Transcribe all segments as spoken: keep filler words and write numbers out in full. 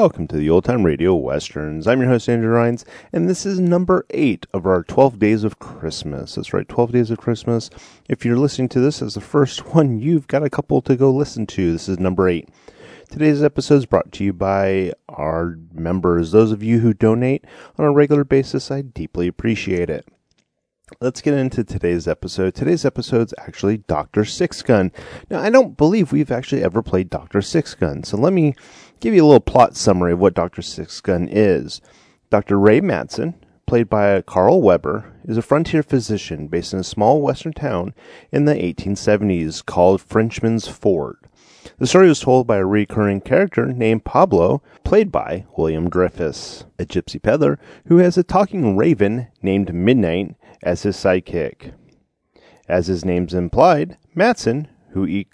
welcome to the Old Time Radio Westerns. I'm your host, Andrew Rines, and this is number eight of our twelve Days of Christmas. That's right, twelve Days of Christmas. If you're listening to this as the first one, you've got a couple to go listen to. This is number eight. Today's episode is brought to you by our members. Those of you who donate on a regular basis, I deeply appreciate it. Let's get into today's episode. Today's episode's actually Doctor Six Gun. Now, I don't believe we've actually ever played Doctor Six Gun, so let me give you a little plot summary of what Doctor Six Gun is. Doctor Ray Matson, played by Karl Weber, is a frontier physician based in a small western town in the eighteen seventies called Frenchman's Ford. The story was told by a recurring character named Pablo, played by William Griffis, a gypsy peddler who has a talking raven named Midnight as his sidekick. As his name's implied, Matson, who e-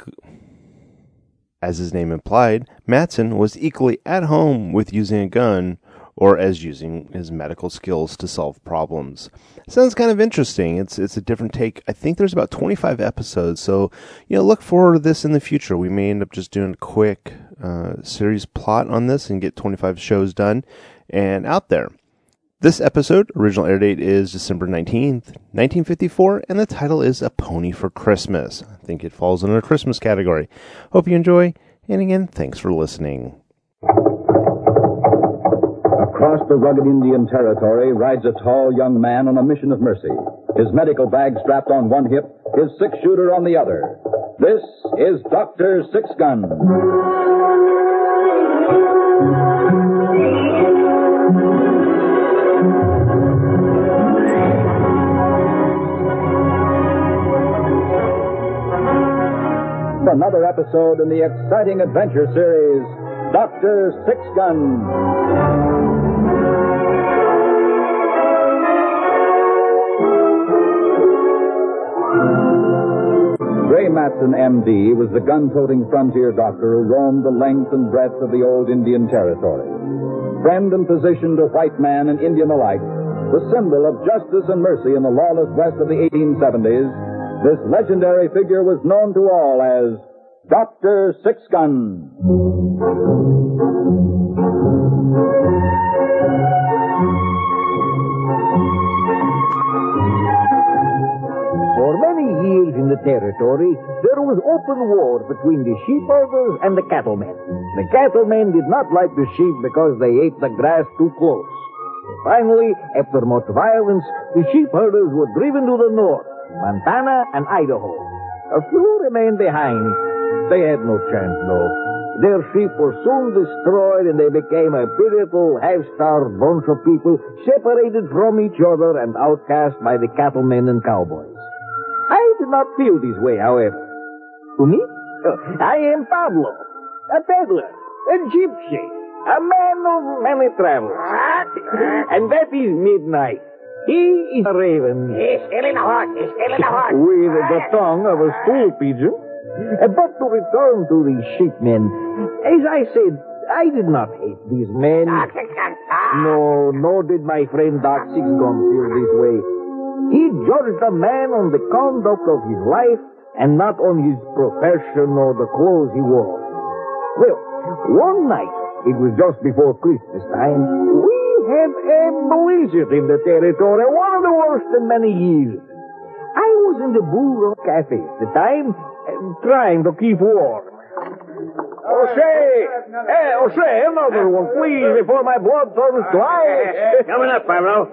as his name implied, Matson was equally at home with using a gun or as using his medical skills to solve problems. Sounds kind of interesting. It's it's a different take. I think there's about twenty-five episodes, so you know, look forward to this in the future. We may end up just doing a quick uh, series plot on this and get twenty-five shows done and out there. This episode, original air date is December nineteenth, nineteen fifty-four, and the title is A Pony for Christmas. I think it falls under the Christmas category. Hope you enjoy, and again, thanks for listening. Across the rugged Indian territory rides a tall young man on a mission of mercy. His medical bag strapped on one hip, his six-shooter on the other. This is Doctor Six Gun. Another episode in the exciting adventure series, Doctor Six Gun. Ray Matson, M D, was the gun-toting frontier doctor who roamed the length and breadth of the old Indian territory. Friend and physician to white man and Indian alike, the symbol of justice and mercy in the lawless West of the eighteen seventies, this legendary figure was known to all as Doctor Six Gun. For many years in the territory, there was open war between the sheepholders and the cattlemen. The cattlemen did not like the sheep because they ate the grass too close. Finally, after much violence, the sheepherders were driven to the north, Montana and Idaho. A few remained behind. They had no chance, though. Their sheep were soon destroyed, and they became a pitiful, half-starved bunch of people, separated from each other and outcast by the cattlemen and cowboys. I did not feel this way, however. To me? Oh, I am Pablo, a peddler, a gypsy, a man of many travels. And that is Midnight. He is a raven. He's stealing a horse. He's stealing a horse. With the tongue of a stool pigeon. But to return to the sheepmen, as I said, I did not hate these men. No, nor did my friend Doc Six Gun feel this way. He judged a man on the conduct of his life and not on his profession or the clothes he wore. Well, one night, it was just before Christmas time, we had a blizzard in the territory, one of the worst in many years. I was in the Bull Rock Cafe at the time, uh, trying to keep warm. O'Shea! Hey, O'Shea, another one, please, before my blood turns to ice. Coming up, Pablo.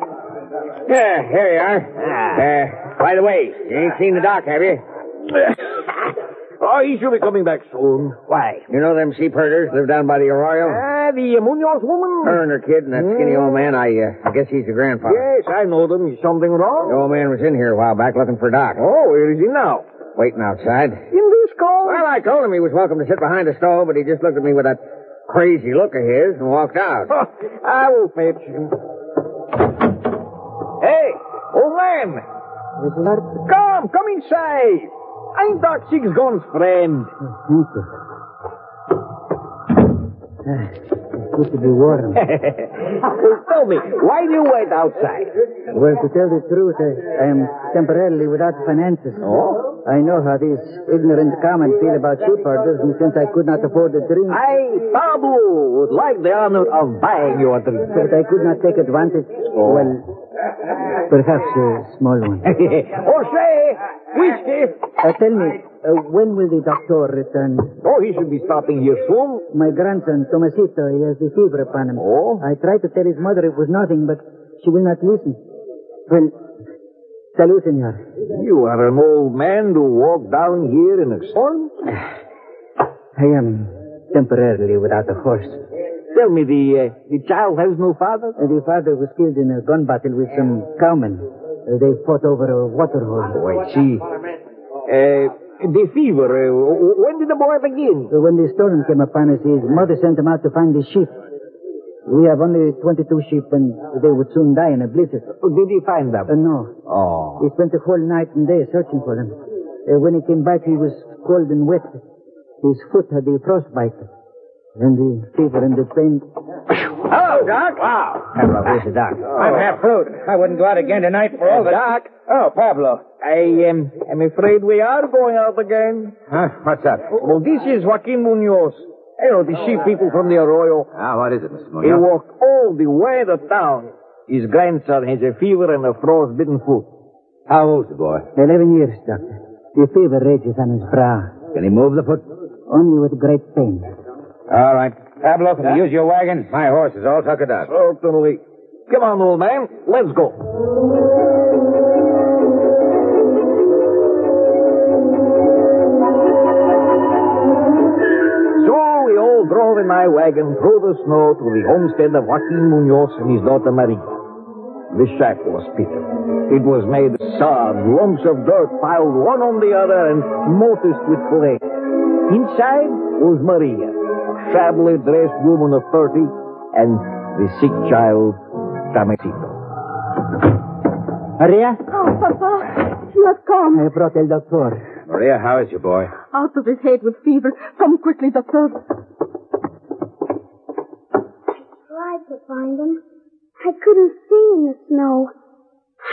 Yeah, here you are. Uh, by the way, you ain't seen the doc, have you? Oh, he should be coming back soon. Why? You know them sheep herders live down by the arroyo? Ah, the uh, Munoz woman? Her and her kid and that mm. skinny old man, I uh, I guess he's your grandfather. Yes, I know them. Is something wrong? The old man was in here a while back looking for Doc. Oh, where is he now? Waiting outside. In this cold? Well, I told him he was welcome to sit behind a stove, but he just looked at me with that crazy look of his and walked out. Oh, I will fetch him. Hey, old man! Come, come inside! I'm Doc Six Gun's friend. It's good to be warm. Tell me, why do you wait outside? Well, to tell the truth, I, I am temporarily without finances. Oh? I know how these ignorant common feel about sheepherders, and since I could not afford a drink... I, Pablo, would like the honor of buying you a drink. But I could not take advantage. Oh. Well, perhaps a small one. Or say, whiskey. Uh, tell me, uh, when will the doctor return? Oh, he should be stopping here soon. My grandson, Tomasito, he has the fever upon him. Oh? I tried to tell his mother it was nothing, but she will not listen. Well... Salud, senor. You are an old man to walk down here in a storm? I am temporarily without a horse. Tell me, the uh, the child has no father? Uh, the father was killed in a gun battle with some cowmen. Uh, they fought over a water hole. Oh, I see. Uh, the fever, uh, when did the boy begin? Uh, when the storm came upon us, his mother sent him out to find the sheep. We have only twenty-two sheep, and they would soon die in a blizzard. Did he find them? Uh, no. Oh. He spent the whole night and day searching for them. Uh, when he came back, he was cold and wet. His foot had the frostbite. And the fever and the pain... Hello, Doc. Wow. Hello, where's the Doc? Oh. I'm half food. I wouldn't go out again tonight for all the... Doc? Oh, Pablo. I am um, afraid we are going out again. Huh? What's that? Well, this is Joaquin Munoz. You know, the sheep people from the Arroyo. Ah, what is it, Mister Munoz? He walked all the way to town. His grandson has a fever and a frostbitten foot. How old's the boy? Eleven years, Doctor. The fever rages on his brow. Can he move the foot? Only with great pain. All right. Pablo, can you use your wagon? My horse is all tuckered out. Certainly. Come on, old man. Let's go. Drove in my wagon through the snow to the homestead of Joaquin Munoz and his daughter Maria. The shack was pitted. It was made of sod, lumps of dirt piled one on the other and mortised with clay. Inside was Maria, shabbily dressed woman of thirty, and the sick child, Tomasito. Maria? Oh, Papa, you have come. I brought el doctor. Maria, how is your boy? Out of his head with fever. Come quickly, doctor. I tried to find him. I couldn't see in the snow.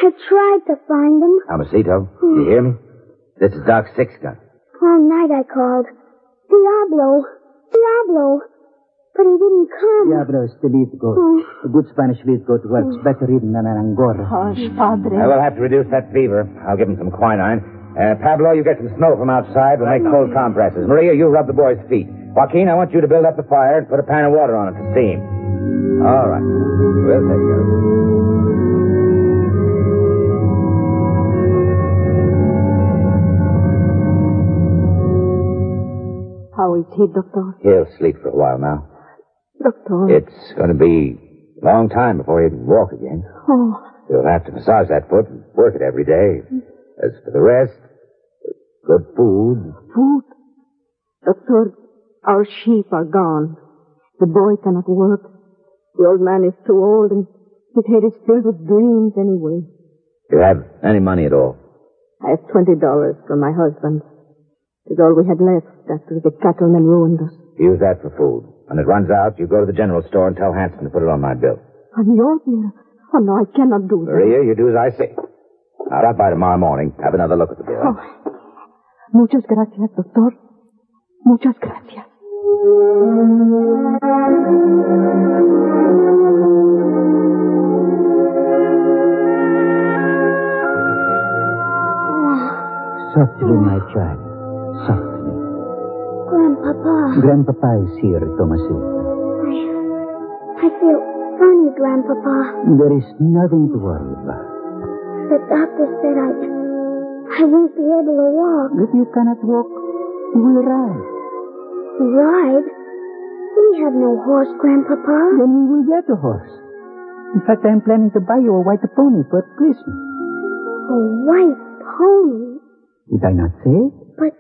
I tried to find him. Tomasito, hmm. do you hear me? This is Doc Six Gun. All night I called. Diablo. Diablo. But he didn't come. Diablo is the lead goat. Oh. A good Spanish lead goat works oh. better even than an Angora. Hush, Padre. I will have to reduce that fever. I'll give him some quinine. Uh, Pablo, you get some snow from outside. We'll make cold compresses. Maria, you rub the boy's feet. Joaquin, I want you to build up the fire and put a pan of water on it to steam. All right. We'll take care of it. How is he, Doctor? He'll sleep for a while now. Doctor? It's going to be a long time before he can walk again. Oh. You'll have to massage that foot and work it every day. As for the rest, good food. Food? Doctor, our sheep are gone. The boy cannot work. The old man is too old, and his head is filled with dreams anyway. Do you have any money at all? I have twenty dollars from my husband. It's all we had left after the cattlemen ruined us. Use that for food. When it runs out, you go to the general store and tell Hanson to put it on my bill. On your bill? Oh, no, I cannot do that. Maria, you do as I say. I'll drop by tomorrow morning. Have another look at the bill. Oh. Muchas gracias, doctor. Muchas gracias. Softly, my child. Softly. Grandpapa. Grandpapa is here, Tomasito. I, I feel funny, Grandpapa. There is nothing to worry about. The doctor said I I won't be able to walk. If you cannot walk, you will ride. Ride? We have no horse, Grandpapa. Then we will get a horse. In fact, I am planning to buy you a white pony for Christmas. A white pony? Did I not say it? But,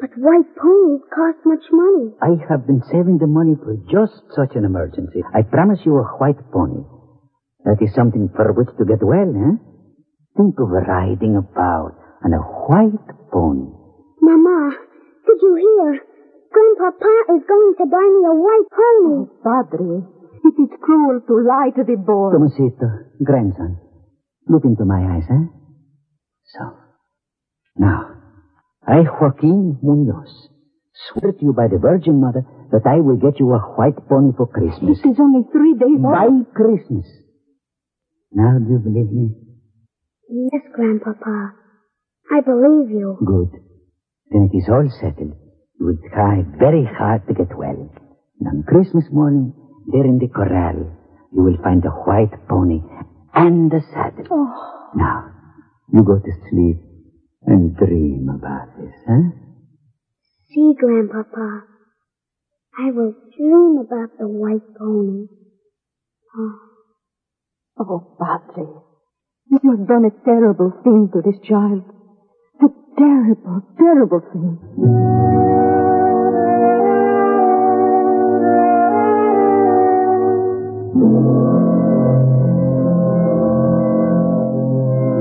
but white ponies cost much money. I have been saving the money for just such an emergency. I promise you a white pony. That is something for which to get well, eh? Think of riding about on a white pony. Mama, did you hear? Grandpapa is going to buy me a white pony. Oh, Padre, it is cruel to lie to the boy. Tomasito, grandson, look into my eyes, eh? So, now, I, Joaquin Munoz, swear to you by the Virgin Mother that I will get you a white pony for Christmas. It is only three days old. By Christmas. Now, do you believe me? Yes, Grandpapa. I believe you. Good. Then it is all settled. You will try very hard to get well. And on Christmas morning, there in the corral, you will find a white pony and a saddle. Oh. Now, you go to sleep and dream about this, huh? See, Grandpapa, I will dream about the white pony. Oh, oh Padre, you have done a terrible thing to this child. A terrible, terrible thing.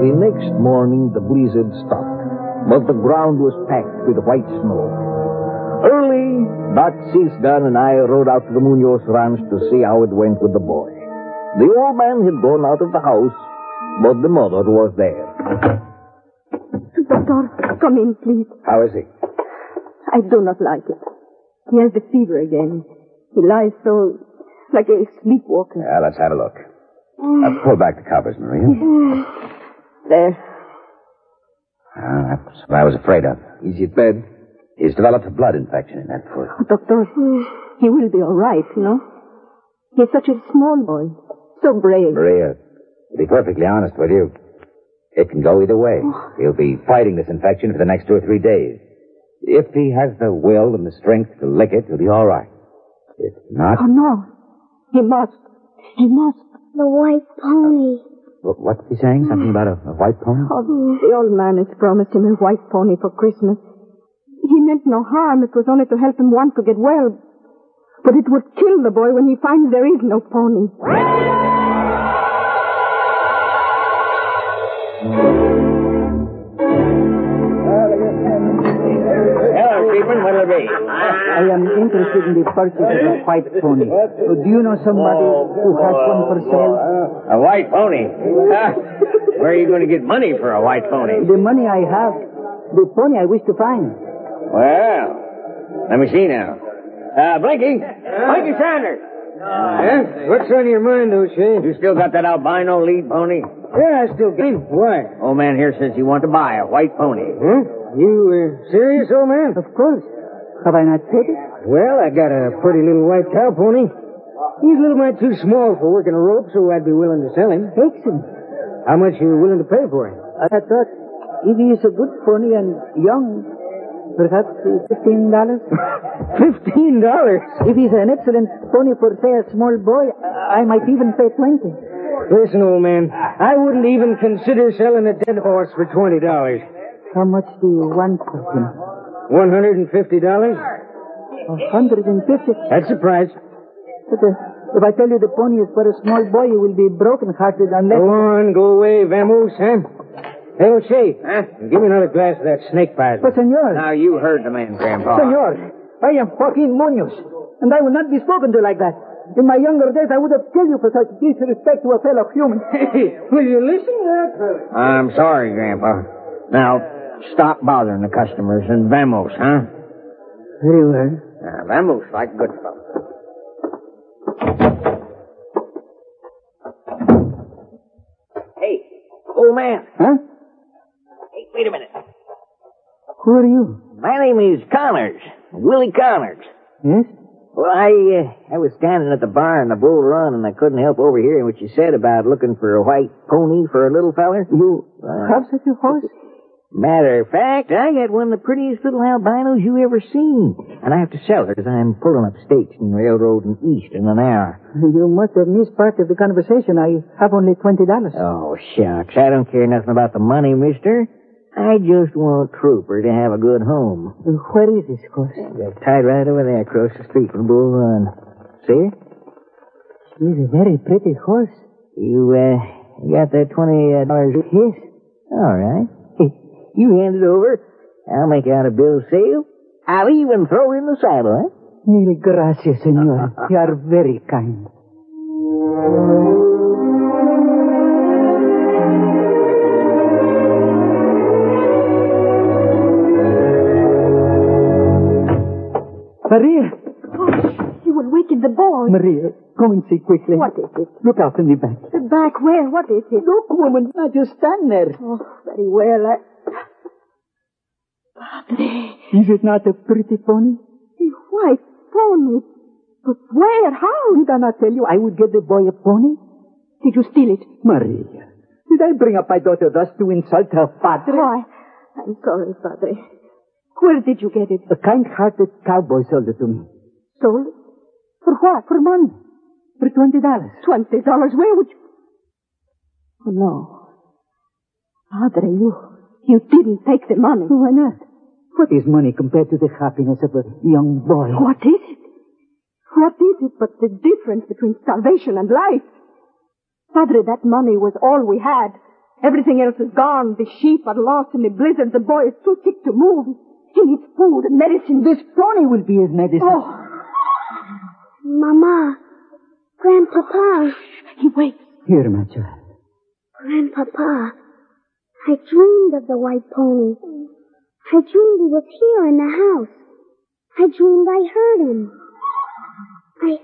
The next morning, the blizzard stopped, but the ground was packed with white snow. Early, Doctor Six Gun and I rode out to the Munoz Ranch to see how it went with the boy. The old man had gone out of the house, but the mother was there. Doctor, come in, please. How is he? I do not like it. He has the fever again. He lies so, like a sleepwalker. Yeah, let's have a look. Let's pull back the covers, Maria. There. Ah, that's what I was afraid of. Is he dead? He's developed a blood infection in that foot. Oh, doctor, he will be all right, you know. He's such a small boy, so brave. Maria, to be perfectly honest with you, it can go either way. Oh. He'll be fighting this infection for the next two or three days. If he has the will and the strength to lick it, he'll be all right. If not... Oh, no. He must. He must. The white pony... Uh, What's he saying? Something about a, a white pony? Oh, the old man has promised him a white pony for Christmas. He meant no harm. It was only to help him want to get well. But it would kill the boy when he finds there is no pony. Hello, Stephen. What'll it be? I am interested in the purchase of a white pony. Do you know somebody who has one for sale? A white pony? Ah, where are you going to get money for a white pony? The money I have. The pony I wish to find. Well, let me see now. Uh, Blinky. Blinky Sanders. Huh? What's on your mind, O'Shea? You still got that albino lead pony? Yeah, I still got it. Why? Old man here says you want to buy a white pony. Huh? You uh, serious, old man? Of course. Have I not said it? Well, I got a pretty little white cow pony. He's a little bit too small for working a rope, so I'd be willing to sell him. Excellent. How much are you willing to pay for him? I thought, if he is a good pony and young, perhaps fifteen dollars. fifteen dollars? If he's an excellent pony for, say, a small boy, I might even pay twenty dollars. Listen, old man, I wouldn't even consider selling a dead horse for twenty dollars. How much do you want for him? one hundred fifty dollars. one hundred fifty dollars? That's the price. But, uh, if I tell you the pony is for a small boy, you will be broken-hearted unless... Go on, go away, vamos, huh? Hey, O'Shea, huh? Give me another glass of that snake pie. But, senor... Now, you heard the man, Grandpa. Senor, I am Joaquin Munoz, and I will not be spoken to like that. In my younger days, I would have killed you for such disrespect to a fellow human. Hey, will you listen to that? I'm sorry, Grandpa. Now, stop bothering the customers and vamos, huh? Very well. Now, vamos like good folks. Hey, old man. Huh? Hey, wait a minute. Who are you? My name is Connors, Willie Connors. Yes? Well, I uh, I was standing at the bar in the Bull Run, and I couldn't help overhearing what you said about looking for a white pony for a little feller. You uh, have such a horse? Matter of fact, I got one of the prettiest little albinos you ever seen. And I have to sell her because I'm pulling up stakes and railroading east in an hour. You must have missed part of the conversation. I have only twenty dollars. Oh, shucks. I don't care nothing about the money, mister. I just want Trooper to have a good home. Where is this horse? They're tied right over there across the street from Bull Run. See? She's a very pretty horse. You, uh, got that twenty dollars? Yes. All right. You hand it over. I'll make out a bill of sale. I'll even throw in the saddle, eh? Mil gracias, senor. You are very kind. Maria! Oh, you awakened the boy. Maria, come and see quickly. What is it? Look out in the back. The back where? What is it? Look, woman, I just stand there. Oh, very well. I... Padre. Is it not a pretty pony? A white pony. But where? How? Did I not tell you I would get the boy a pony? Did you steal it? Maria, did I bring up my daughter thus to insult her father? Why? Oh, I'm sorry, Padre. Where did you get it? A kind-hearted cowboy sold it to me. Sold it? For what? For money. For twenty dollars. Twenty dollars? Where would you... Oh, no. Padre, you... You didn't take the money. Why not? What is money compared to the happiness of a young boy? What is it? What is it but the difference between starvation and life? Padre, that money was all we had. Everything else is gone. The sheep are lost in the blizzard. The boy is too sick to move. He needs food and medicine. This pony will be his medicine. Oh. Mama. Grandpapa. He wakes. Here, my child. Grandpapa. I dreamed of the white pony. I dreamed he was here in the house. I dreamed I heard him. I...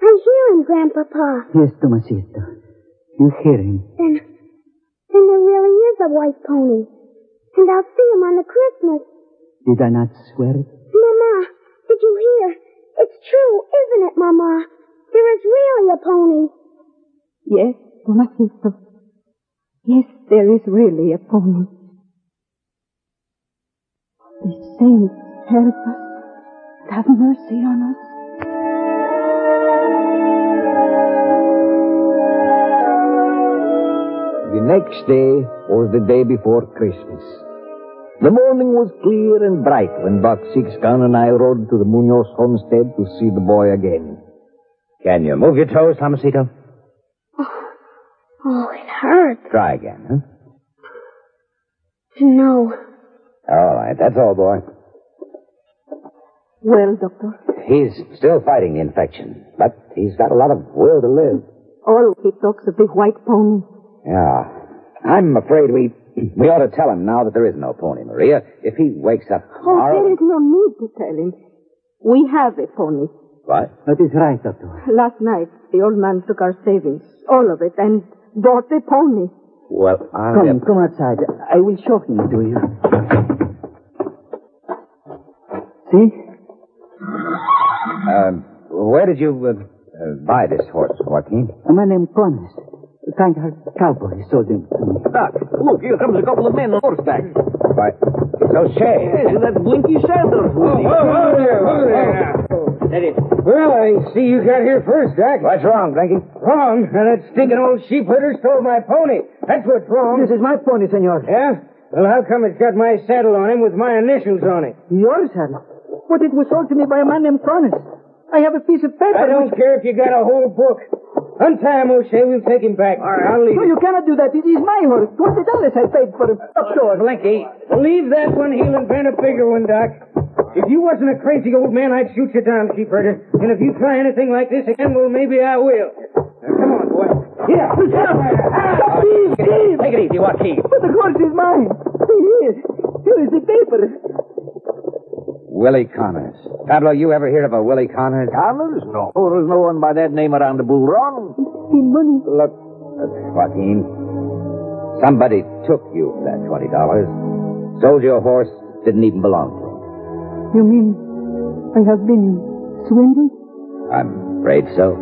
I hear him, Grandpapa. Yes, Tomasito. You hear him. Then... Then there really is a white pony. And I'll see him on the Christmas. Did I not swear it? Mama, did you hear? It's true, isn't it, Mama? There is really a pony. Yes, Tomasito. Yes, there is really a pony. The saints help us. Have mercy on us. The next day was the day before Christmas. The morning was clear and bright when Doc Six Gun and I rode to the Munoz homestead to see the boy again. Can you move your toes, Tomasito? Oh, it hurts. Try again, huh? No. All right, that's all, boy. Well, Doctor? He's still fighting the infection, but he's got a lot of will to live. Oh, he talks of the white pony. Yeah. I'm afraid we we ought to tell him now that there is no pony, Maria. If he wakes up tomorrow... Oh, there is no need to tell him. We have a pony. What? That is right, Doctor. Last night, the old man took our savings, all of it, and... bought the pony. Well, I'll... Come, have... come outside. I will show him to you. See? Uh, where did you uh, uh, buy this horse, Joaquin? A man named Connors. A kind-hearted cowboy sold him to me. Ah, look, here comes a couple of men on horseback. Why, it's O'Shea. Yes, and that blinky Santos. Oh, oh, oh, there, oh, there. Well, I see you got here first, Jack. What's wrong, Blinky? Wrong? Now, that stinking old sheep herder stole my pony. That's what's wrong. This is my pony, senor. Yeah? Well, how come it's got my saddle on him with my initials on it? Your saddle? But it was sold to me by a man named Connors. I have a piece of paper. I don't care if you got a whole book. Untie him, O'Shea. We'll take him back. All right, I'll leave. No, you cannot do that. It is my horse. Twenty dollars I paid for him. Stop short. Blinky, leave that one. He'll invent a bigger one, Doc. If you wasn't a crazy old man, I'd shoot you down, sheep herder. And if you try anything like this again, well, maybe I will. Now, come on, boy. Here. Stop. Please, please. Take it easy, Joaquin. But the horse is mine. Here it is. Here is the paper. Willie Connors. Pablo, you ever hear of a Willie Connors? Connors? No. Oh, there's no one by that name around the Bull Run. The money. Look, Joaquin, somebody took you for that twenty dollars. Sold your horse, didn't even belong to you. You mean I have been swindled? I'm afraid so.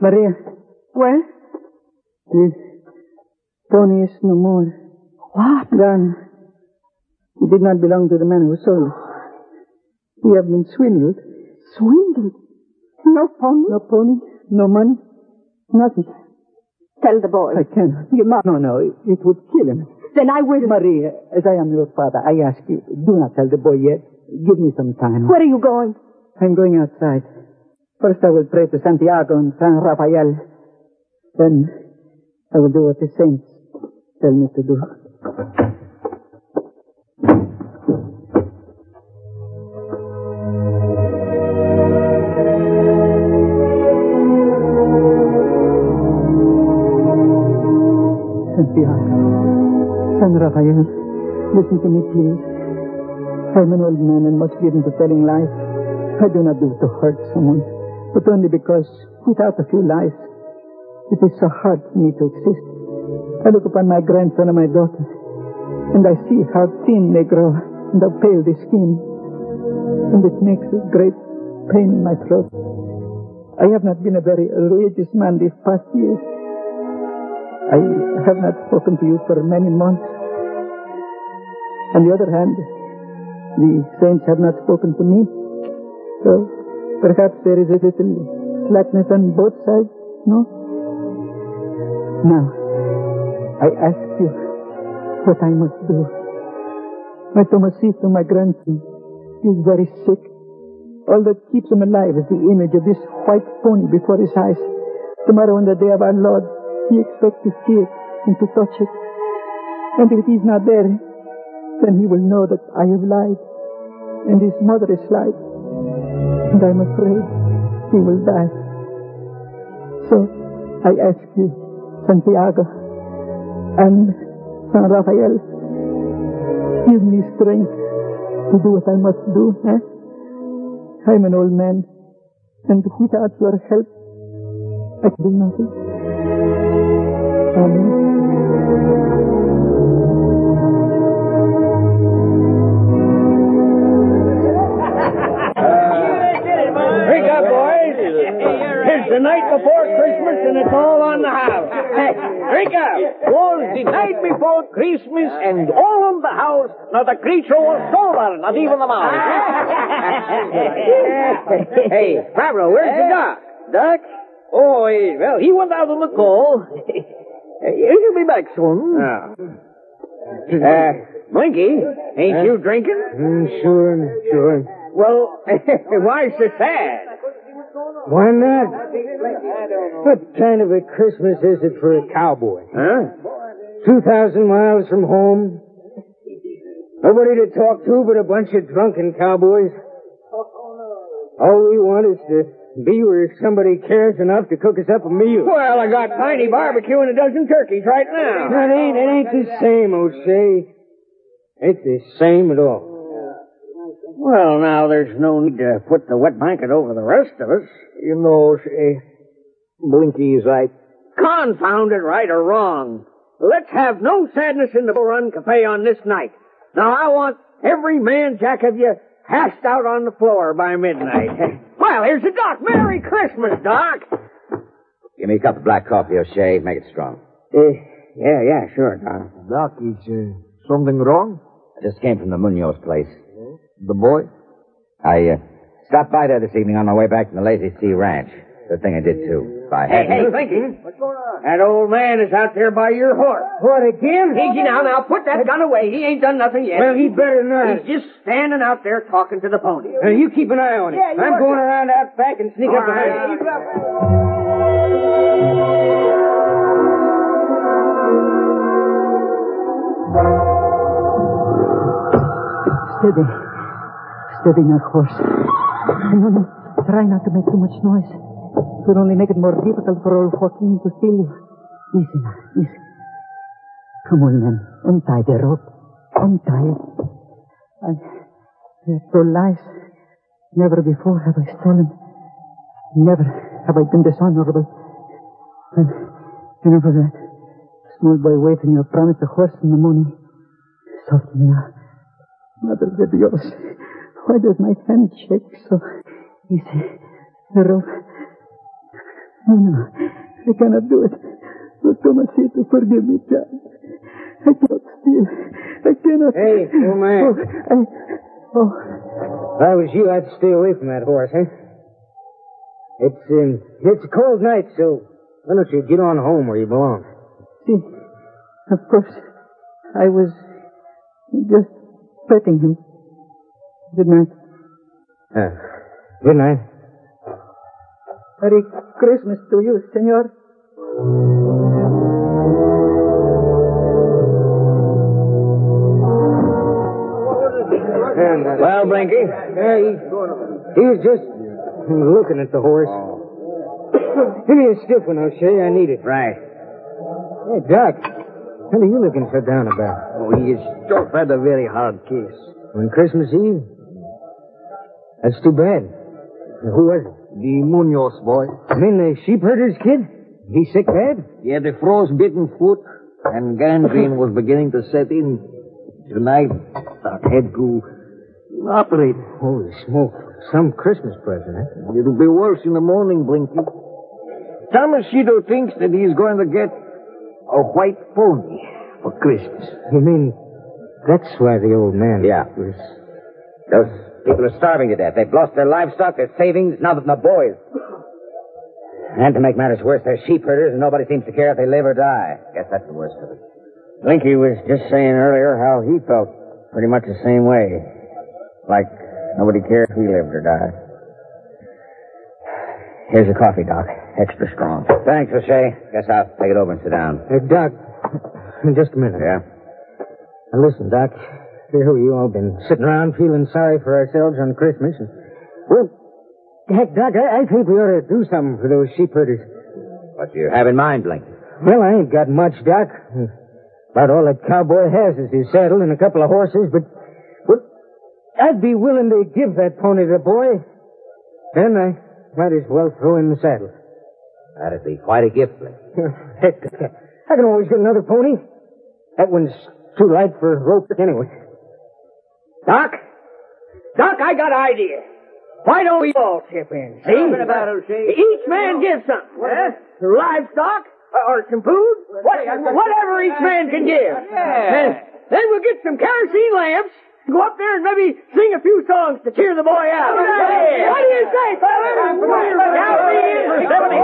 Maria. Well? This pony is no more. What? Gone. It did not belong to the man who sold it. We have been swindled. Swindled? No pony? No pony, no money, nothing. Tell the boy. I cannot. You must. No, no, it, it would kill him. Then I will. Maria, as I am your father, I ask you, do not tell the boy yet. Give me some time. Where are you going? I'm going outside. First I will pray to Santiago and San Rafael. Then I will do what the saints tell me to do. Bianca. Sandra Ryan, listen to me, please. I'm an old man and much given to telling lies. I do not do it to hurt someone, but only because without a few lies, it is so hard for me to exist. I look upon my grandson and my daughter, and I see how thin they grow and how pale they skin, and it makes a great pain in my throat. I have not been a very religious man these past years. I have not spoken to you for many months. On the other hand, the saints have not spoken to me, so perhaps there is a little slackness on both sides, no? Now, I ask you what I must do. My Tomasito, my grandson, is very sick. All that keeps him alive is the image of this white pony before his eyes. Tomorrow on the day of our Lord, he expects to see it and to touch it. And if it is not there, then he will know that I have lied, and his mother is lied. And I'm afraid he will die. So I ask you, Santiago and San Rafael, give me strength to do what I must do. Eh? I'm an old man, and without your help, I can do nothing. Amen. The night before Christmas, and it's all on the house. Hey, drink up. Was the night before Christmas, and all on the house, not a creature was stolen, not even the mouse. Hey, Pablo, where's the duck? Duck? Oh, well, he went out on the call. He'll be back soon. Ah. Uh, Blinky, ain't uh, you drinking? Uh, sure, sure. Well, why so sad? Why not? What kind of a Christmas is it for a cowboy? Huh? two thousand miles from home. Nobody to talk to but a bunch of drunken cowboys. All we want is to be where somebody cares enough to cook us up a meal. Well, I got tiny barbecue and a dozen turkeys right now. That ain't, it ain't the same, O'Shea. Ain't the same at all. Well, now, there's no need to put the wet blanket over the rest of us. You know, Shay, Blinky's right. Confound it, right or wrong. Let's have no sadness in the Bull Run Cafe on this night. Now, I want every man jack of you hashed out on the floor by midnight. Well, here's the Doc. Merry Christmas, Doc. Give me a cup of black coffee, O'Shea. Make it strong. Uh, yeah, yeah, sure, Doc. Doc, is uh, something wrong? I just came from the Munoz place. The boy? I, uh, stopped by there this evening on my way back from the Lazy Sea Ranch. The thing I did, too. By hey, hey, Blinky. What's going on? That old man is out there by your horse. What, again? Hey, now, now, put that gun away. He ain't done nothing yet. Well, he better not. He's just standing out there talking to the pony. Now, you keep an eye on him. Yeah, I'm going around out back and sneak up behind him. Steady. Steady now, horse. No, no, try not to make too much noise. It will only make it more difficult for old Joaquin to steal you. Easy now, easy. Come on, man. Untie the rope. Untie it. I have told lies. Never before have I stolen. Never have I been dishonorable. And remember that small boy waiting your promise a horse in the morning. Softly now. Mother de Dios. Why does my hand shake so easy? The rope. No, no, I cannot do it. Oh, Tomasito, forgive me, child. I cannot steal. I cannot. Hey, old man. Oh, I... oh. If I was you, I'd stay away from that horse, eh? It's, um, it's a cold night, so why don't you get on home where you belong? See, of course, I was just petting him. Good night. Uh, good night. Merry Christmas to you, senor. Well, Blinky, uh, he, he was just looking at the horse. Give me a stiff one, O'Shea. I need it. Right. Hey, Doc. What are you looking so down about? Oh, he still had a very hard case. On Christmas Eve? That's too bad. Now, who was it? The Munoz boy. You mean the sheep herder's kid? He sick bad? He had a frost-bitten foot, and gangrene was beginning to set in. Tonight, Doc had to operate. Holy smoke. Some Christmas present, eh? It'll be worse in the morning, Blinky. Tomasito thinks that he's going to get a white pony for Christmas. You mean that's why the old man... Yeah. Was... Those people are starving to death. They've lost their livestock, their savings, now that my boys... And to make matters worse, they're sheep herders, and nobody seems to care if they live or die. Guess that's the worst of it. Blinky was just saying earlier how he felt pretty much the same way. Like nobody cared if he lived or died. Here's your coffee, Doc. Extra strong. Thanks, O'Shea. Guess I'll take it over and sit down. Hey, Doc. Just a minute. Yeah? Now, listen, Doc. Here we all been sitting around feeling sorry for ourselves on Christmas. And... Well, heck, Doc, I, I think we ought to do something for those sheep herders. What do you have in mind, Blink? Well, I ain't got much, Doc. About all that cowboy has is his saddle and a couple of horses, but... But I'd be willing to give that pony to the boy. Then I... might as well throw in the saddle. That'd be quite a gift, Blake. Heck, I can always get another pony. That one's too light for rope anyway. Doc? Doc, I got an idea. Why don't we all chip in? See? About it, see? Each man gives something. Yes? Yeah? Livestock? Or some food? What, whatever each man can give. Yeah. Then we'll get some kerosene lamps. Go up there and maybe sing a few songs to cheer the boy out. Hey, what do you say, fellas? Now be in for seventy.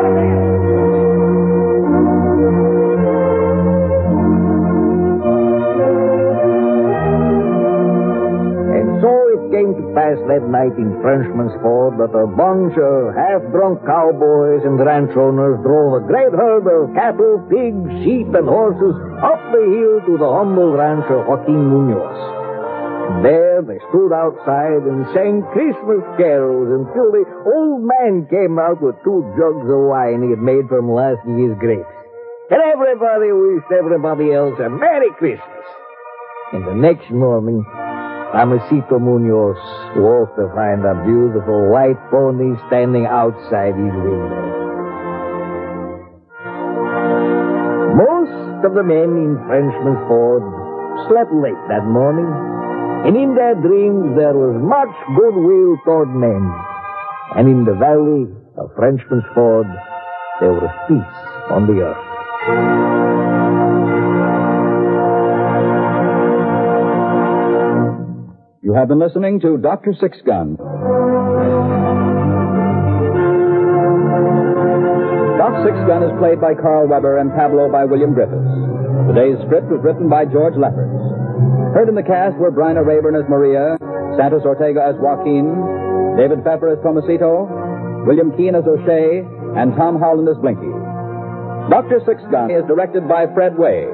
And so it came to pass that night in Frenchman's Ford that a bunch of half-drunk cowboys and ranch owners drove a great herd of cattle, pigs, sheep, and horses up the hill to the humble ranch of Joaquin Munoz. There they stood outside and sang Christmas carols until the old man came out with two jugs of wine he had made from last year's grapes. And everybody wished everybody else a Merry Christmas. And the next morning, Tomasito Munoz woke to find a beautiful white pony standing outside his window. Most of the men in Frenchman's Ford slept late that morning. And in their dreams, there was much goodwill toward men. And in the valley of Frenchman's Ford, there was peace on the earth. You have been listening to Doctor Six Gun. Doc Six Gun is played by Karl Weber and Pablo by William Griffis. Today's script was written by George Lefferts. Heard in the cast were Bryna Rayburn as Maria, Santos Ortega as Joaquin, David Pepper as Tomasito, William Keane as O'Shea, and Tom Holland as Blinky. Doctor Six Gun is directed by Fred Way.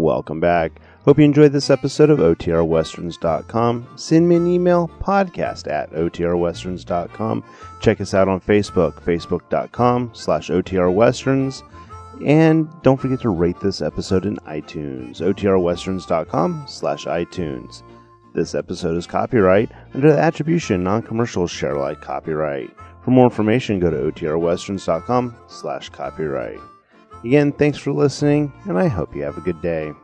Welcome back. Hope you enjoyed this episode of O T R Westerns dot com. Send me an email, podcast at O T R Westerns dot com. Check us out on Facebook, Facebook dot com slash O T R Westerns. And don't forget to rate this episode in iTunes, O T R Westerns dot com slash iTunes. This episode is copyright under the attribution, non-commercial, share alike copyright. For more information, go to O T R Westerns dot com slash copyright. Again, thanks for listening, and I hope you have a good day.